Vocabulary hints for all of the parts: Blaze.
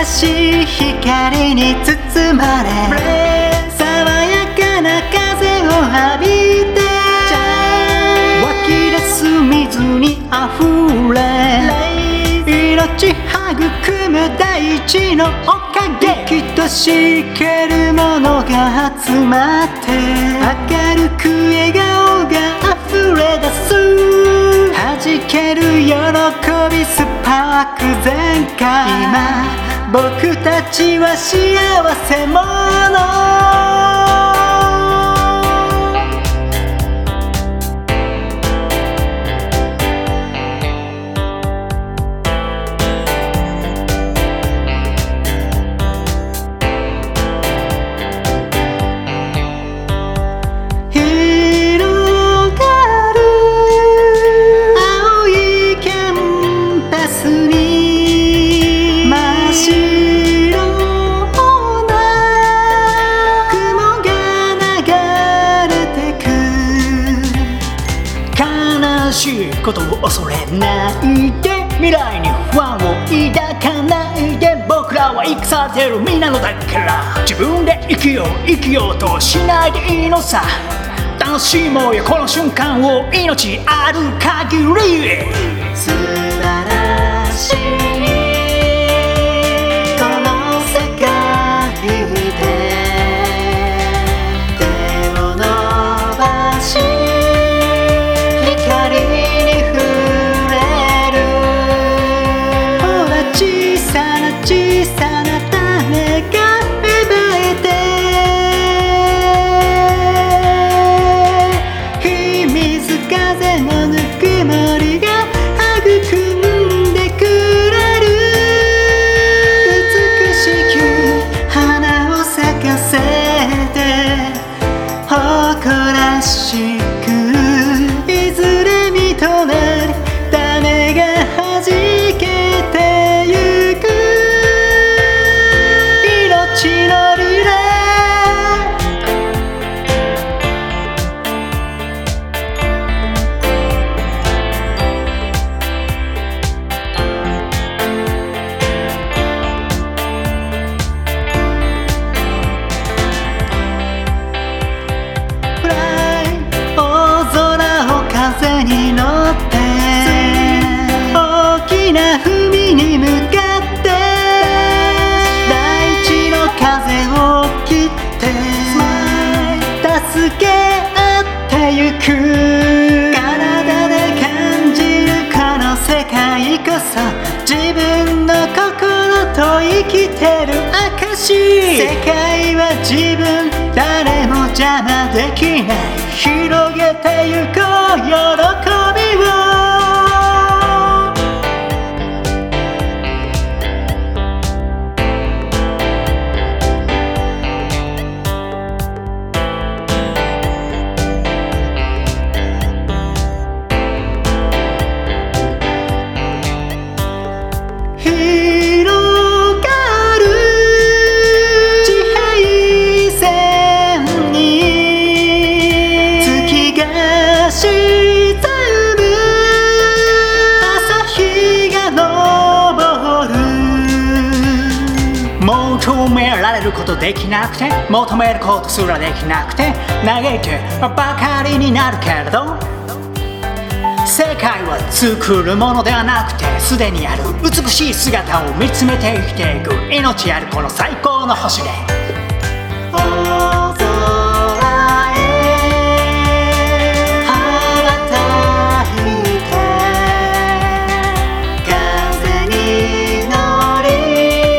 優しい光に包まれ、Blaze、爽やかな風を浴びて、湧き出す水にあふれ、命育む大地のおかげ、きっとしけるものが集まって、明るく笑顔があふれ出す、はじける喜びスパーク全開、今僕たちは幸せ者。悲しいことを恐れないで、未来に不安を抱かないで、僕らは戦ってる身なのだから、自分で生きようとしないでいいのさ、楽しもうよこの瞬間を、命ある限り素晴らしい。小さな種が芽生えて、秘密風のぬくもりが育んでくれる、美しく花を咲かせて、誇らしくいずれ実となる、種がはじけてゆく、風に乗って大きな海に向かって、大地の風を切って助け合ってゆく、体で感じるこの世界こそ自分の心と生きてる証、世界は自分、誰も邪魔できない、広げてゆこう喜びを。求められることできなくて、求めることすらできなくて、嘆いてばかりになるけれど、世界は作るものではなくて、すでにある美しい姿を見つめて生きていく、命あるこの最高の星で、大空へ羽ばたいて、風に乗り「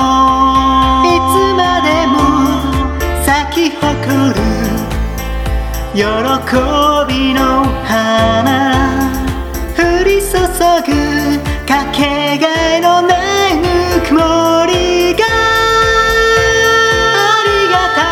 いつまでも咲き誇る喜びの花」「降り注ぐかけがえのないぬくもりがありがたい」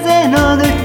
風のぬく